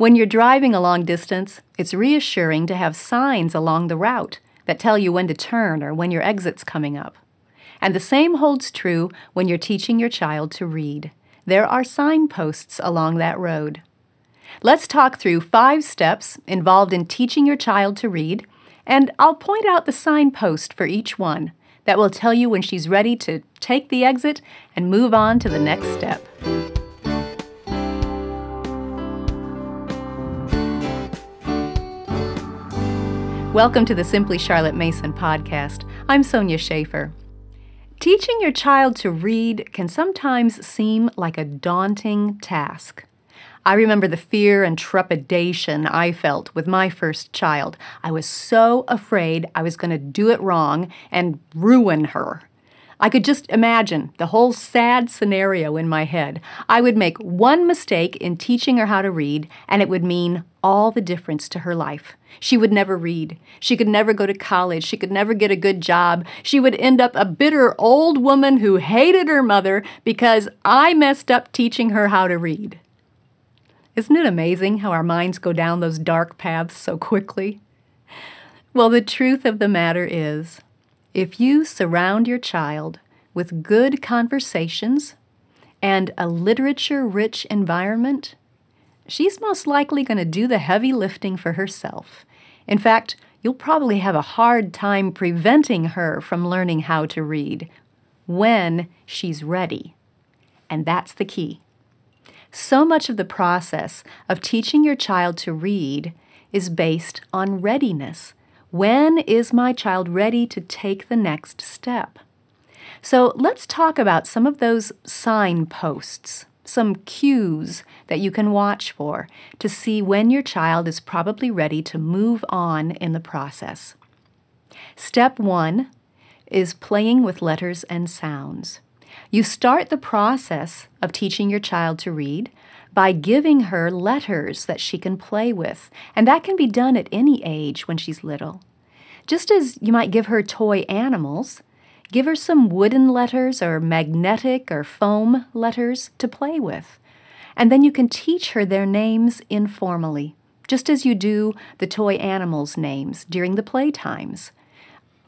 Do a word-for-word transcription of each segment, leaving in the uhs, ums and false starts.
When you're driving a long distance, it's reassuring to have signs along the route that tell you when to turn or when your exit's coming up. And the same holds true when you're teaching your child to read. There are signposts along that road. Let's talk through five steps involved in teaching your child to read, and I'll point out the signpost for each one that will tell you when she's ready to take the exit and move on to the next step. Welcome to the Simply Charlotte Mason podcast. I'm Sonia Schaefer. Teaching your child to read can sometimes seem like a daunting task. I remember the fear and trepidation I felt with my first child. I was so afraid I was going to do it wrong and ruin her. I could just imagine the whole sad scenario in my head. I would make one mistake in teaching her how to read, and it would mean all the difference to her life. She would never read. She could never go to college. She could never get a good job. She would end up a bitter old woman who hated her mother because I messed up teaching her how to read. Isn't it amazing how our minds go down those dark paths so quickly? Well, the truth of the matter is, if you surround your child with good conversations and a literature-rich environment, she's most likely going to do the heavy lifting for herself. In fact, you'll probably have a hard time preventing her from learning how to read when she's ready. And that's the key. So much of the process of teaching your child to read is based on readiness. When is my child ready to take the next step? So let's talk about some of those signposts, some cues that you can watch for to see when your child is probably ready to move on in the process. Step one is playing with letters and sounds. You start the process of teaching your child to read by giving her letters that she can play with, and that can be done at any age when she's little. Just as you might give her toy animals, give her some wooden letters or magnetic or foam letters to play with, and then you can teach her their names informally, just as you do the toy animals' names during the playtimes.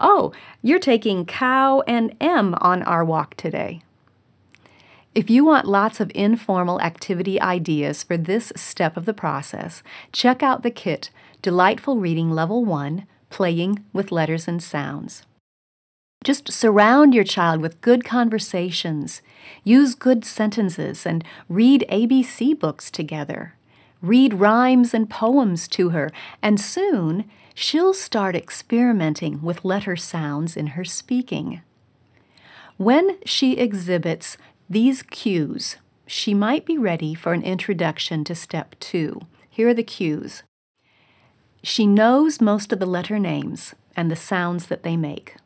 Oh, you're taking Cow and M on our walk today. If you want lots of informal activity ideas for this step of the process, check out the kit, Delightful Reading Level one, Playing with Letters and Sounds. Just surround your child with good conversations. Use good sentences and read A B C books together. Read rhymes and poems to her, and soon she'll start experimenting with letter sounds in her speaking. When she exhibits these cues, she might be ready for an introduction to step two. Here are the cues. She knows most of the letter names and the sounds that they make.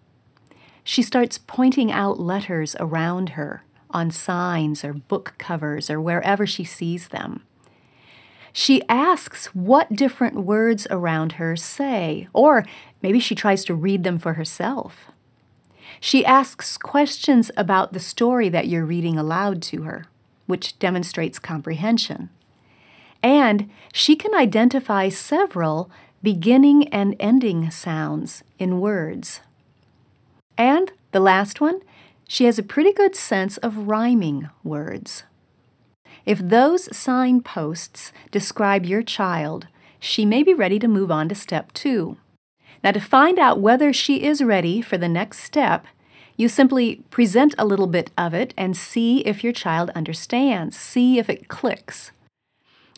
She starts pointing out letters around her on signs or book covers or wherever she sees them. She asks what different words around her say, or maybe she tries to read them for herself. She asks questions about the story that you're reading aloud to her, which demonstrates comprehension. And she can identify several beginning and ending sounds in words. And the last one, she has a pretty good sense of rhyming words. If those signposts describe your child, she may be ready to move on to step two. Now, to find out whether she is ready for the next step, you simply present a little bit of it and see if your child understands, see if it clicks.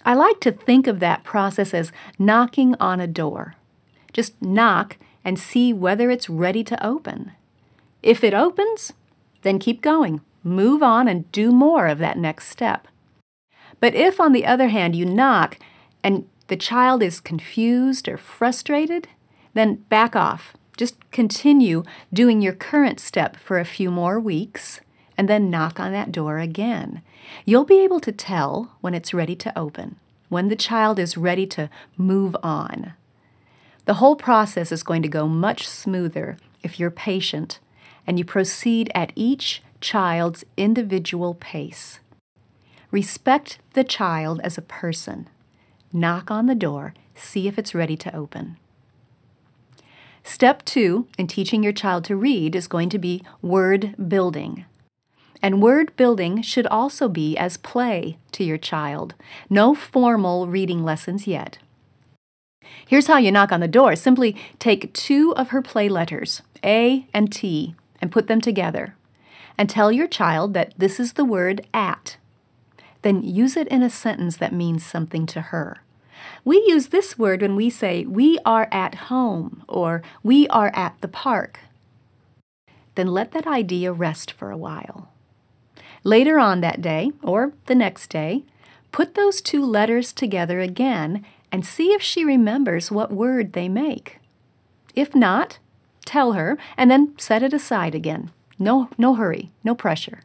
I like to think of that process as knocking on a door. Just knock and see whether it's ready to open. If it opens, then keep going. Move on and do more of that next step. But if, on the other hand, you knock and the child is confused or frustrated, then back off. Just continue doing your current step for a few more weeks and then knock on that door again. You'll be able to tell when it's ready to open, when the child is ready to move on. The whole process is going to go much smoother if you're patient and you proceed at each child's individual pace. Respect the child as a person. knock on the door, see if it's ready to open. Step two in teaching your child to read is going to be word building. And word building should also be as play to your child. No formal reading lessons yet. Here's how you knock on the door. Simply take two of her play letters, A and T, and put them together. And tell your child that this is the word at. Then use it in a sentence that means something to her. We use this word when we say, we are at home, or we are at the park. Then let that idea rest for a while. Later on that day, or the next day, put those two letters together again and see if she remembers what word they make. If not, tell her and then set it aside again. No, no hurry, no pressure.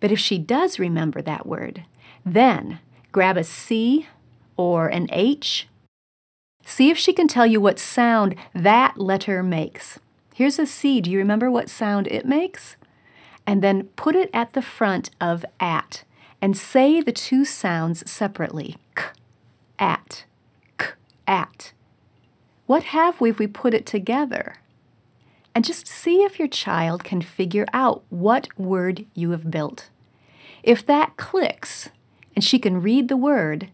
But if she does remember that word, then grab a C or an H. See if she can tell you what sound that letter makes. Here's a C. Do you remember what sound it makes? And then put it at the front of at and say the two sounds separately. K, at, k, at. What have we if we put it together? And just see if your child can figure out what word you have built. If that clicks and she can read the word,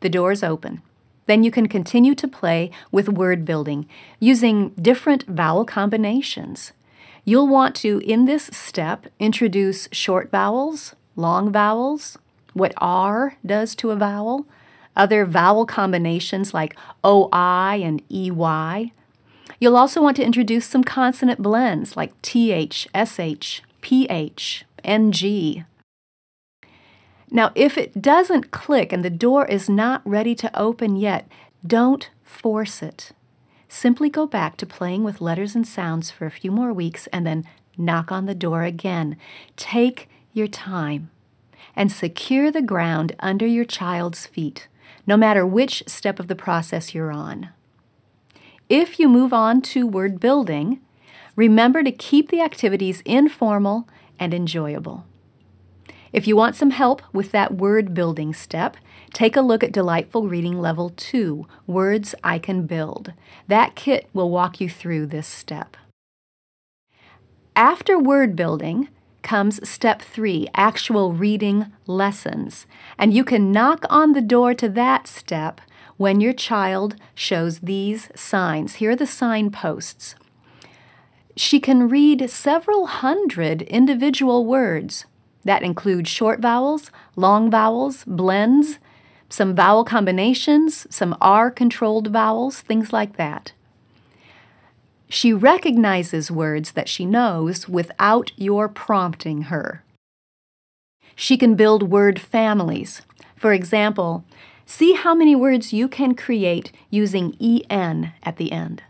the door's open. Then you can continue to play with word building using different vowel combinations. You'll want to, in this step, introduce short vowels, long vowels, what R does to a vowel, other vowel combinations like O I and E Y. You'll also want to introduce some consonant blends like T H, S H, P H, N G. Now, if it doesn't click and the door is not ready to open yet, don't force it. Simply go back to playing with letters and sounds for a few more weeks and then knock on the door again. Take your time and secure the ground under your child's feet, no matter which step of the process you're on. If you move on to word building, remember to keep the activities informal and enjoyable. If you want some help with that word building step, take a look at Delightful Reading Level two, Words I Can Build. That kit will walk you through this step. After word building comes step three, actual reading lessons. And you can knock on the door to that step when your child shows these signs. Here are the signposts. She can read several hundred individual words. That includes short vowels, long vowels, blends, some vowel combinations, some R-controlled vowels, things like that. She recognizes words that she knows without your prompting her. She can build word families. For example, see how many words you can create using E N at the end.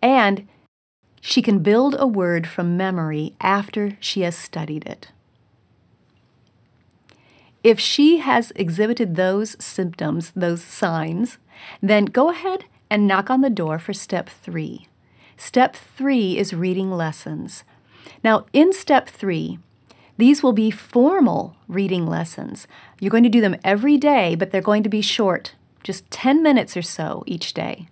And she can build a word from memory after she has studied it. If she has exhibited those symptoms, those signs, then go ahead and knock on the door for step three. Step three is reading lessons. Now, in step three, these will be formal reading lessons. You're going to do them every day, but they're going to be short, just ten minutes or so each day.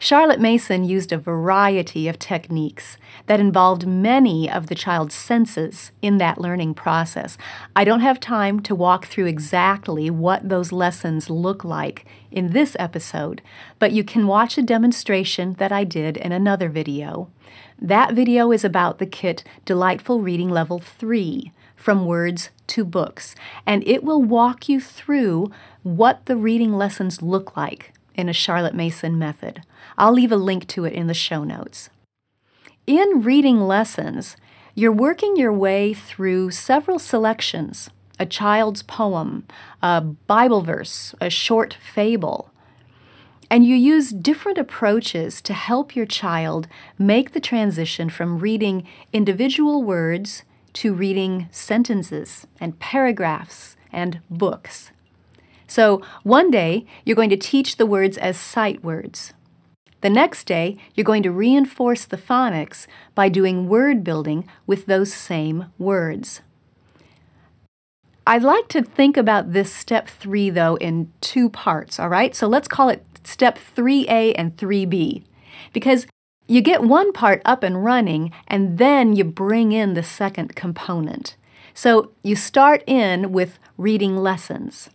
Charlotte Mason used a variety of techniques that involved many of the child's senses in that learning process. I don't have time to walk through exactly what those lessons look like in this episode, but you can watch a demonstration that I did in another video. That video is about the kit Delightful Reading Level three, From Words to Books, and it will walk you through what the reading lessons look like in a Charlotte Mason method. I'll leave a link to it in the show notes. In reading lessons, you're working your way through several selections, a child's poem, a Bible verse, a short fable, and you use different approaches to help your child make the transition from reading individual words to reading sentences and paragraphs and books. So one day, you're going to teach the words as sight words. The next day, you're going to reinforce the phonics by doing word building with those same words. I'd like to think about this step three, though, in two parts, all right? So let's call it step three A and three B, because you get one part up and running, and then you bring in the second component. So you start in with reading lessons.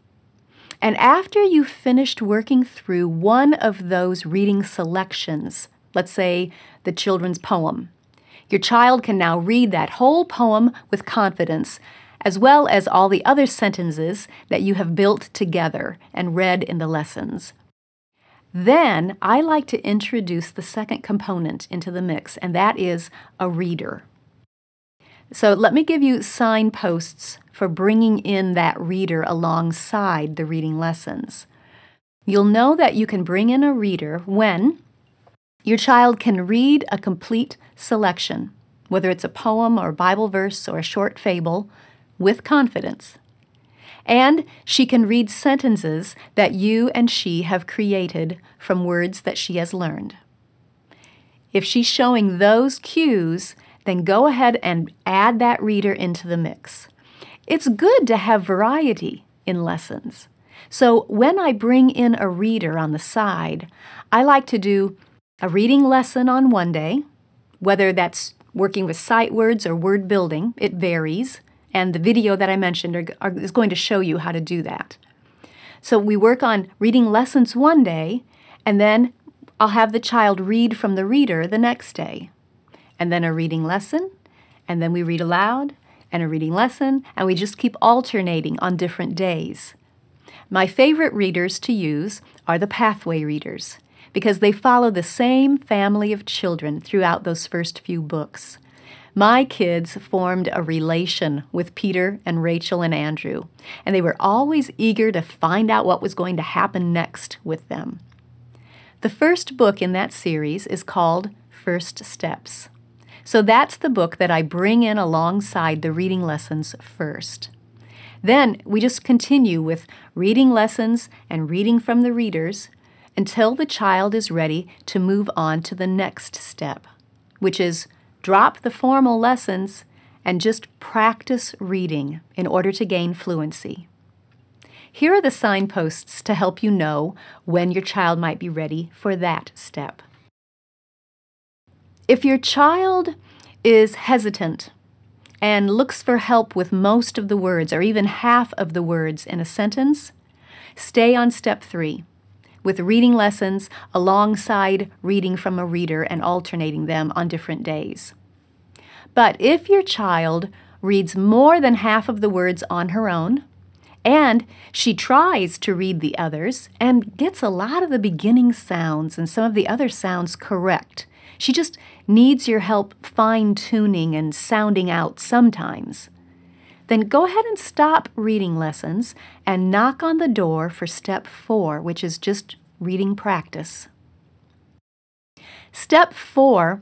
And after you've finished working through one of those reading selections, let's say the children's poem, your child can now read that whole poem with confidence, as well as all the other sentences that you have built together and read in the lessons. Then I like to introduce the second component into the mix, and that is a reader. So let me give you signposts for bringing in that reader alongside the reading lessons. You'll know that you can bring in a reader when your child can read a complete selection, whether it's a poem or Bible verse or a short fable, with confidence. And she can read sentences that you and she have created from words that she has learned. If she's showing those cues, then go ahead and add that reader into the mix. It's good to have variety in lessons. So when I bring in a reader on the side, I like to do a reading lesson on one day, whether that's working with sight words or word building, it varies, and the video that I mentioned are, are, is going to show you how to do that. So we work on reading lessons one day, and then I'll have the child read from the reader the next day. And then a reading lesson, and then we read aloud, and a reading lesson, and we just keep alternating on different days. My favorite readers to use are the Pathway readers, because they follow the same family of children throughout those first few books. My kids formed a relation with Peter and Rachel and Andrew, and they were always eager to find out what was going to happen next with them. The first book in that series is called First Steps. So that's the book that I bring in alongside the reading lessons first. Then we just continue with reading lessons and reading from the readers until the child is ready to move on to the next step, which is drop the formal lessons and just practice reading in order to gain fluency. Here are the signposts to help you know when your child might be ready for that step. If your child is hesitant and looks for help with most of the words or even half of the words in a sentence, stay on step three with reading lessons alongside reading from a reader and alternating them on different days. But if your child reads more than half of the words on her own and she tries to read the others and gets a lot of the beginning sounds and some of the other sounds correct, she just needs your help fine-tuning and sounding out sometimes, then go ahead and stop reading lessons and knock on the door for step four, which is just reading practice. Step four,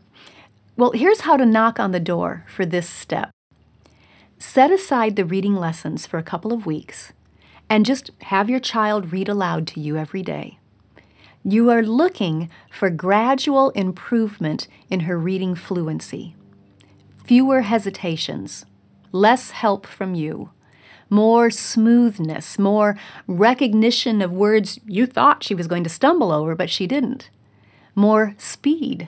well, here's how to knock on the door for this step. Set aside the reading lessons for a couple of weeks and just have your child read aloud to you every day. You are looking for gradual improvement in her reading fluency. Fewer hesitations, less help from you, more smoothness, more recognition of words you thought she was going to stumble over, but she didn't, more speed.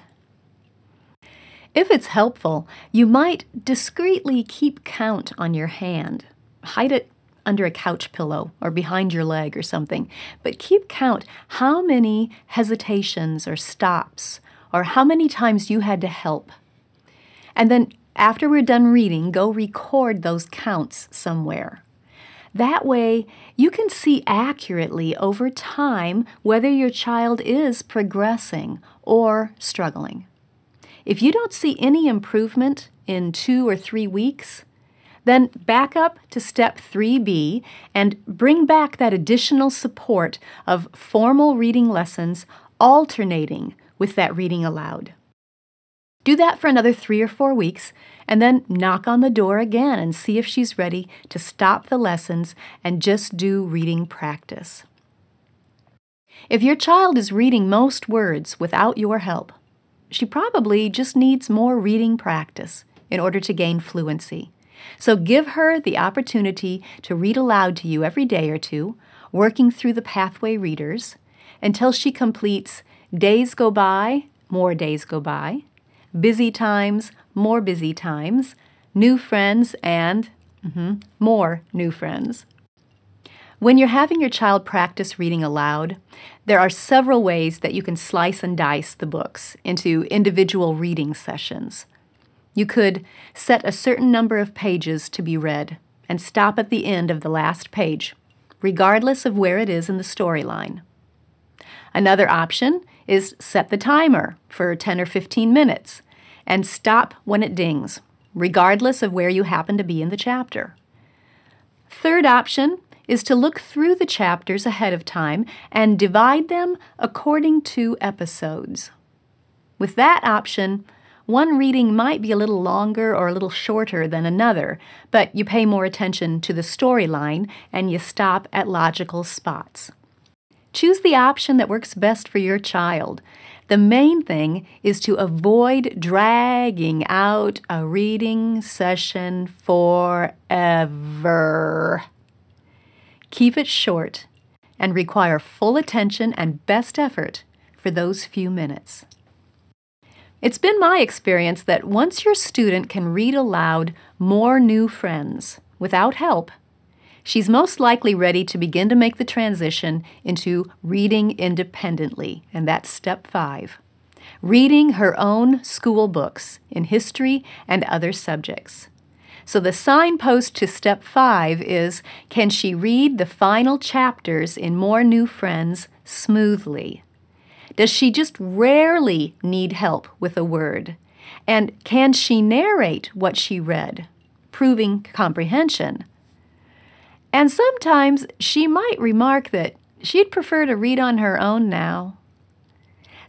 If it's helpful, you might discreetly keep count on your hand. Hide it under a couch pillow or behind your leg or something, but keep count how many hesitations or stops or how many times you had to help. And then after we're done reading, go record those counts somewhere. That way you can see accurately over time whether your child is progressing or struggling. If you don't see any improvement in two or three weeks, then back up to step three B and bring back that additional support of formal reading lessons alternating with that reading aloud. Do that for another three or four weeks and then knock on the door again and see if she's ready to stop the lessons and just do reading practice. If your child is reading most words without your help, she probably just needs more reading practice in order to gain fluency. So give her the opportunity to read aloud to you every day or two, working through the Pathway readers, until she completes Days Go By, More Days Go By, Busy Times, More Busy Times, New Friends, and mm-hmm, More New Friends. When you're having your child practice reading aloud, there are several ways that you can slice and dice the books into individual reading sessions. You could set a certain number of pages to be read and stop at the end of the last page, regardless of where it is in the storyline. Another option is set the timer for ten or fifteen minutes and stop when it dings, regardless of where you happen to be in the chapter. Third option is to look through the chapters ahead of time and divide them according to episodes. With that option, one reading might be a little longer or a little shorter than another, but you pay more attention to the storyline and you stop at logical spots. Choose the option that works best for your child. The main thing is to avoid dragging out a reading session forever. Keep it short and require full attention and best effort for those few minutes. It's been my experience that once your student can read aloud More New Friends without help, she's most likely ready to begin to make the transition into reading independently, and that's step five. Reading her own school books in history and other subjects. So the signpost to step five is, can she read the final chapters in More New Friends smoothly? Does she just rarely need help with a word? And can she narrate what she read, proving comprehension? And sometimes she might remark that she'd prefer to read on her own now.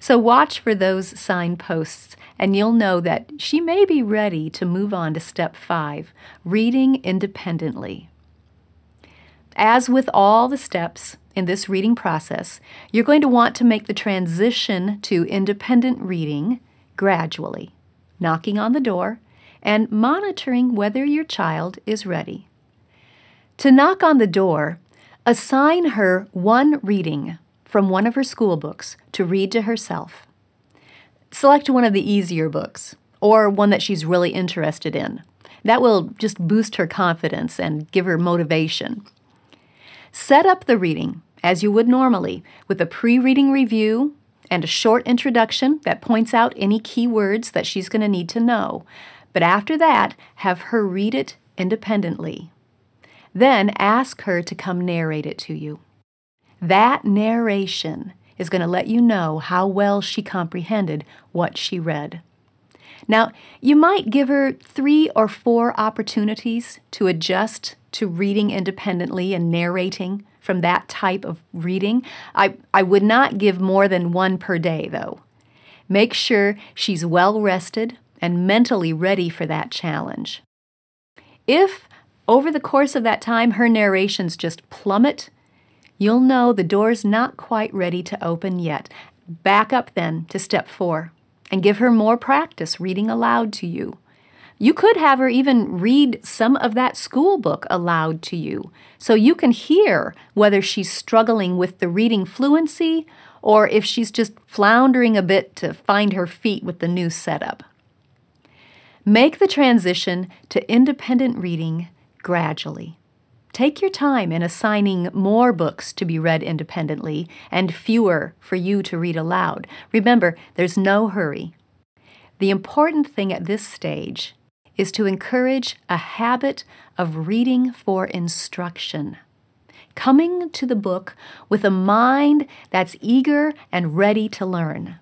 So watch for those signposts, and you'll know that she may be ready to move on to step five, reading independently. As with all the steps in this reading process, you're going to want to make the transition to independent reading gradually, knocking on the door and monitoring whether your child is ready. To knock on the door, assign her one reading from one of her school books to read to herself. Select one of the easier books, or one that she's really interested in. That will just boost her confidence and give her motivation. Set up the reading, as you would normally, with a pre-reading review and a short introduction that points out any key words that she's going to need to know. But after that, have her read it independently. Then ask her to come narrate it to you. That narration is going to let you know how well she comprehended what she read. Now, you might give her three or four opportunities to adjust to reading independently and narrating from that type of reading. I, I would not give more than one per day, though. Make sure she's well rested and mentally ready for that challenge. If over the course of that time her narrations just plummet, you'll know the door's not quite ready to open yet. Back up then to step four and give her more practice reading aloud to you. You could have her even read some of that school book aloud to you so you can hear whether she's struggling with the reading fluency or if she's just floundering a bit to find her feet with the new setup. Make the transition to independent reading gradually. Take your time in assigning more books to be read independently and fewer for you to read aloud. Remember, there's no hurry. The important thing at this stage is to encourage a habit of reading for instruction, coming to the book with a mind that's eager and ready to learn.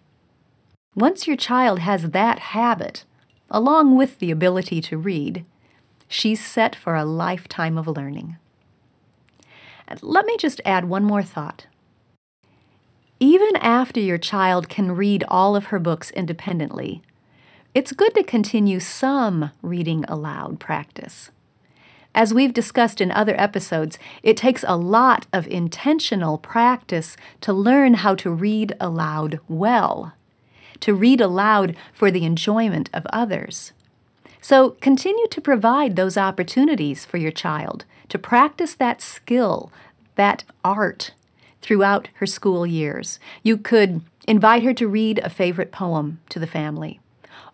Once your child has that habit, along with the ability to read, she's set for a lifetime of learning. Let me just add one more thought. Even after your child can read all of her books independently, it's good to continue some reading aloud practice. As we've discussed in other episodes, it takes a lot of intentional practice to learn how to read aloud well, to read aloud for the enjoyment of others. So continue to provide those opportunities for your child to practice that skill, that art, throughout her school years. You could invite her to read a favorite poem to the family,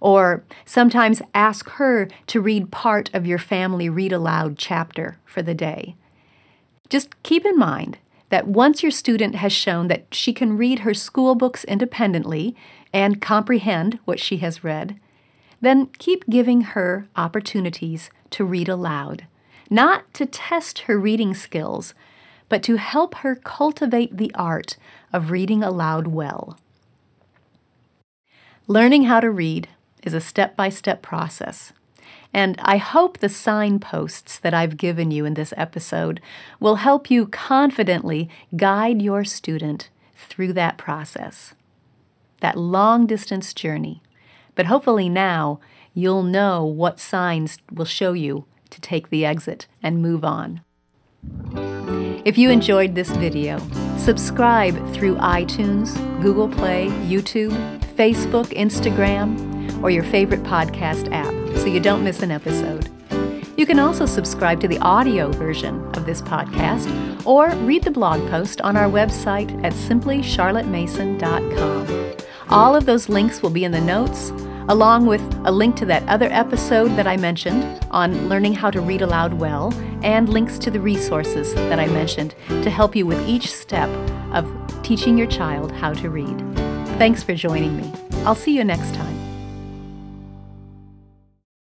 or sometimes ask her to read part of your family read-aloud chapter for the day. Just keep in mind that once your student has shown that she can read her school books independently and comprehend what she has read, then keep giving her opportunities to read aloud, not to test her reading skills, but to help her cultivate the art of reading aloud well. Learning how to read is a step-by-step process, and I hope the signposts that I've given you in this episode will help you confidently guide your student through that process, that long-distance journey. But hopefully now you'll know what signs will show you to take the exit and move on. If you enjoyed this video, subscribe through iTunes, Google Play, YouTube, Facebook, Instagram, or your favorite podcast app so you don't miss an episode. You can also subscribe to the audio version of this podcast or read the blog post on our website at simply charlotte mason dot com. All of those links will be in the notes, along with a link to that other episode that I mentioned on learning how to read aloud well, and links to the resources that I mentioned to help you with each step of teaching your child how to read. Thanks for joining me. I'll see you next time.